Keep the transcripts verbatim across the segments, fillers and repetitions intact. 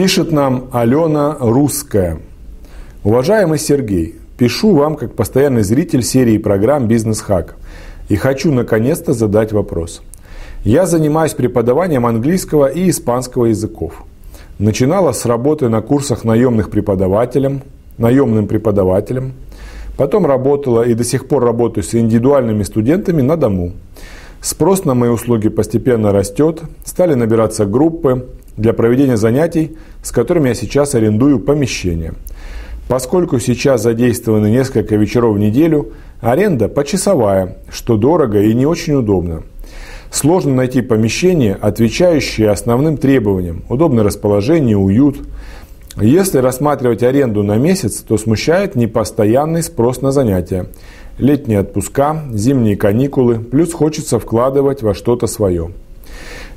Пишет нам Алена Русская. Уважаемый Сергей, пишу вам как постоянный зритель серии программ «Бизнес-хак». И хочу наконец-то задать вопрос. Я занимаюсь преподаванием английского и испанского языков. Начинала с работы на курсах наемных преподавателем, наемным преподавателем. Потом работала и до сих пор работаю с индивидуальными студентами на дому. Спрос на мои услуги постепенно растет. Стали набираться группы для проведения занятий, с которыми я сейчас арендую помещение. Поскольку сейчас задействованы несколько вечеров в неделю, аренда почасовая, что дорого и не очень удобно. Сложно найти помещение, отвечающее основным требованиям: удобное расположение, уют. Если рассматривать аренду на месяц, то смущает непостоянный спрос на занятия. Летние отпуска, зимние каникулы, плюс хочется вкладывать во что-то свое.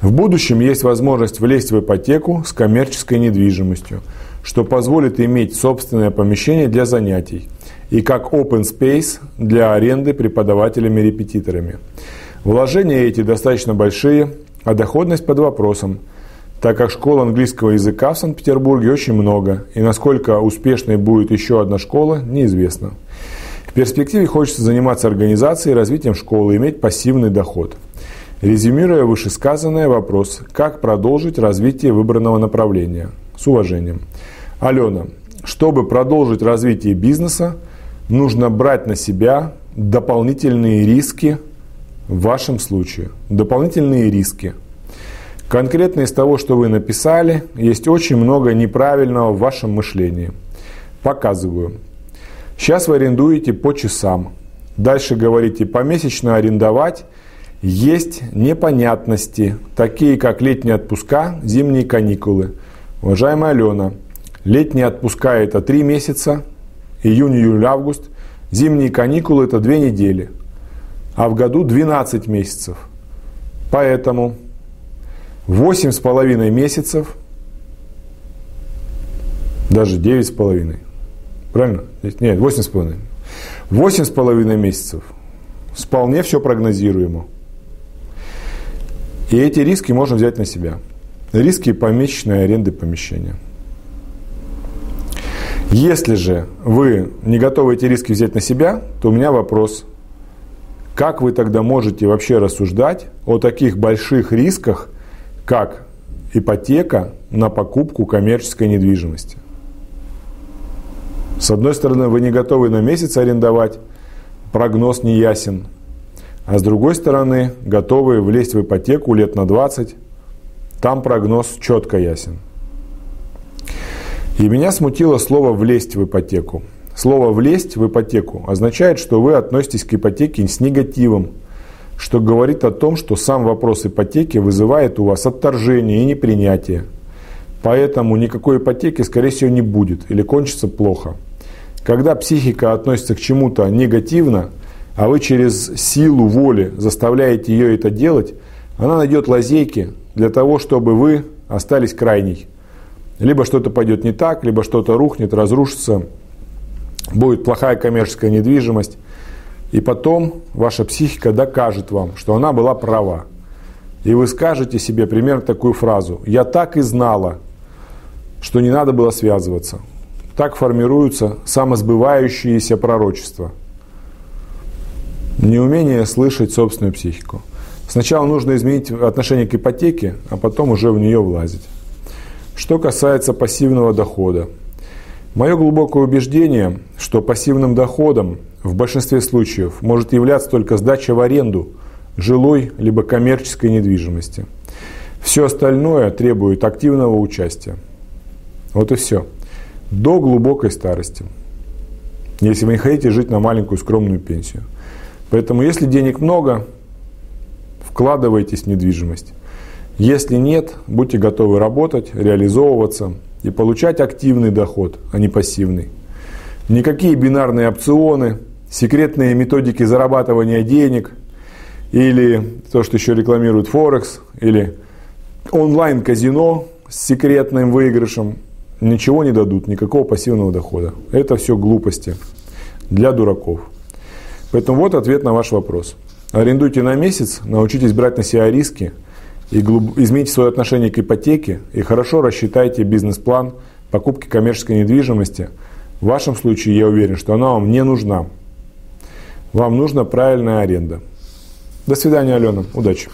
В будущем есть возможность влезть в ипотеку с коммерческой недвижимостью, что позволит иметь собственное помещение для занятий и как open space для аренды преподавателями-репетиторами. Вложения эти достаточно большие, а доходность под вопросом, так как школ английского языка в Санкт-Петербурге очень много, и насколько успешной будет еще одна школа, неизвестно. В перспективе хочется заниматься организацией и развитием школы, иметь пассивный доход. Резюмируя вышесказанное, вопрос: как продолжить развитие выбранного направления? С уважением. Алена, чтобы продолжить развитие бизнеса, нужно брать на себя дополнительные риски в вашем случае. Дополнительные риски. Конкретно из того, что вы написали, есть очень много неправильного в вашем мышлении. Показываю. Сейчас вы арендуете по часам. Дальше говорите: помесячно арендовать. Есть непонятности, такие как летние отпуска, зимние каникулы. Уважаемая Алена, летние отпуска – это три месяца, июнь, июль, август. Зимние каникулы – это две недели, а в году двенадцать месяцев. Поэтому восемь с половиной месяцев, даже девять с половиной, правильно? Нет, восемь с половиной. восемь с половиной месяцев. Вполне все прогнозируемо. И эти риски можно взять на себя. Риски помесячной аренды помещения. Если же вы не готовы эти риски взять на себя, то у меня вопрос: как вы тогда можете вообще рассуждать о таких больших рисках, как ипотека на покупку коммерческой недвижимости? С одной стороны, вы не готовы на месяц арендовать, прогноз не ясен. А с другой стороны, готовы влезть в ипотеку лет на двадцать, там прогноз четко ясен. И меня смутило слово «влезть в ипотеку». Слово «влезть в ипотеку» означает, что вы относитесь к ипотеке с негативом, что говорит о том, что сам вопрос ипотеки вызывает у вас отторжение и непринятие. Поэтому никакой ипотеки, скорее всего, не будет или кончится плохо. Когда психика относится к чему-то негативно, а вы через силу воли заставляете ее это делать, она найдет лазейки для того, чтобы вы остались крайней. Либо что-то пойдет не так, либо что-то рухнет, разрушится, будет плохая коммерческая недвижимость. И потом ваша психика докажет вам, что она была права. И вы скажете себе примерно такую фразу: «Я так и знала, что не надо было связываться». Так формируются самосбывающиеся пророчества. Неумение слышать собственную психику. Сначала нужно изменить отношение к ипотеке, а потом уже в нее влазить. Что касается пассивного дохода. Мое глубокое убеждение, что пассивным доходом в большинстве случаев может являться только сдача в аренду жилой либо коммерческой недвижимости. Все остальное требует активного участия. Вот и все. До глубокой старости. Если вы не хотите жить на маленькую скромную пенсию. Поэтому, если денег много, вкладывайтесь в недвижимость. Если нет, будьте готовы работать, реализовываться и получать активный доход, а не пассивный. Никакие бинарные опционы, секретные методики зарабатывания денег или то, что еще рекламирует Форекс, или онлайн-казино с секретным выигрышем ничего не дадут, никакого пассивного дохода. Это все глупости для дураков. Поэтому вот ответ на ваш вопрос. Арендуйте на месяц, научитесь брать на себя риски и глуб... измените свое отношение к ипотеке и хорошо рассчитайте бизнес-план покупки коммерческой недвижимости. В вашем случае я уверен, что она вам не нужна. Вам нужна правильная аренда. До свидания, Алена. Удачи.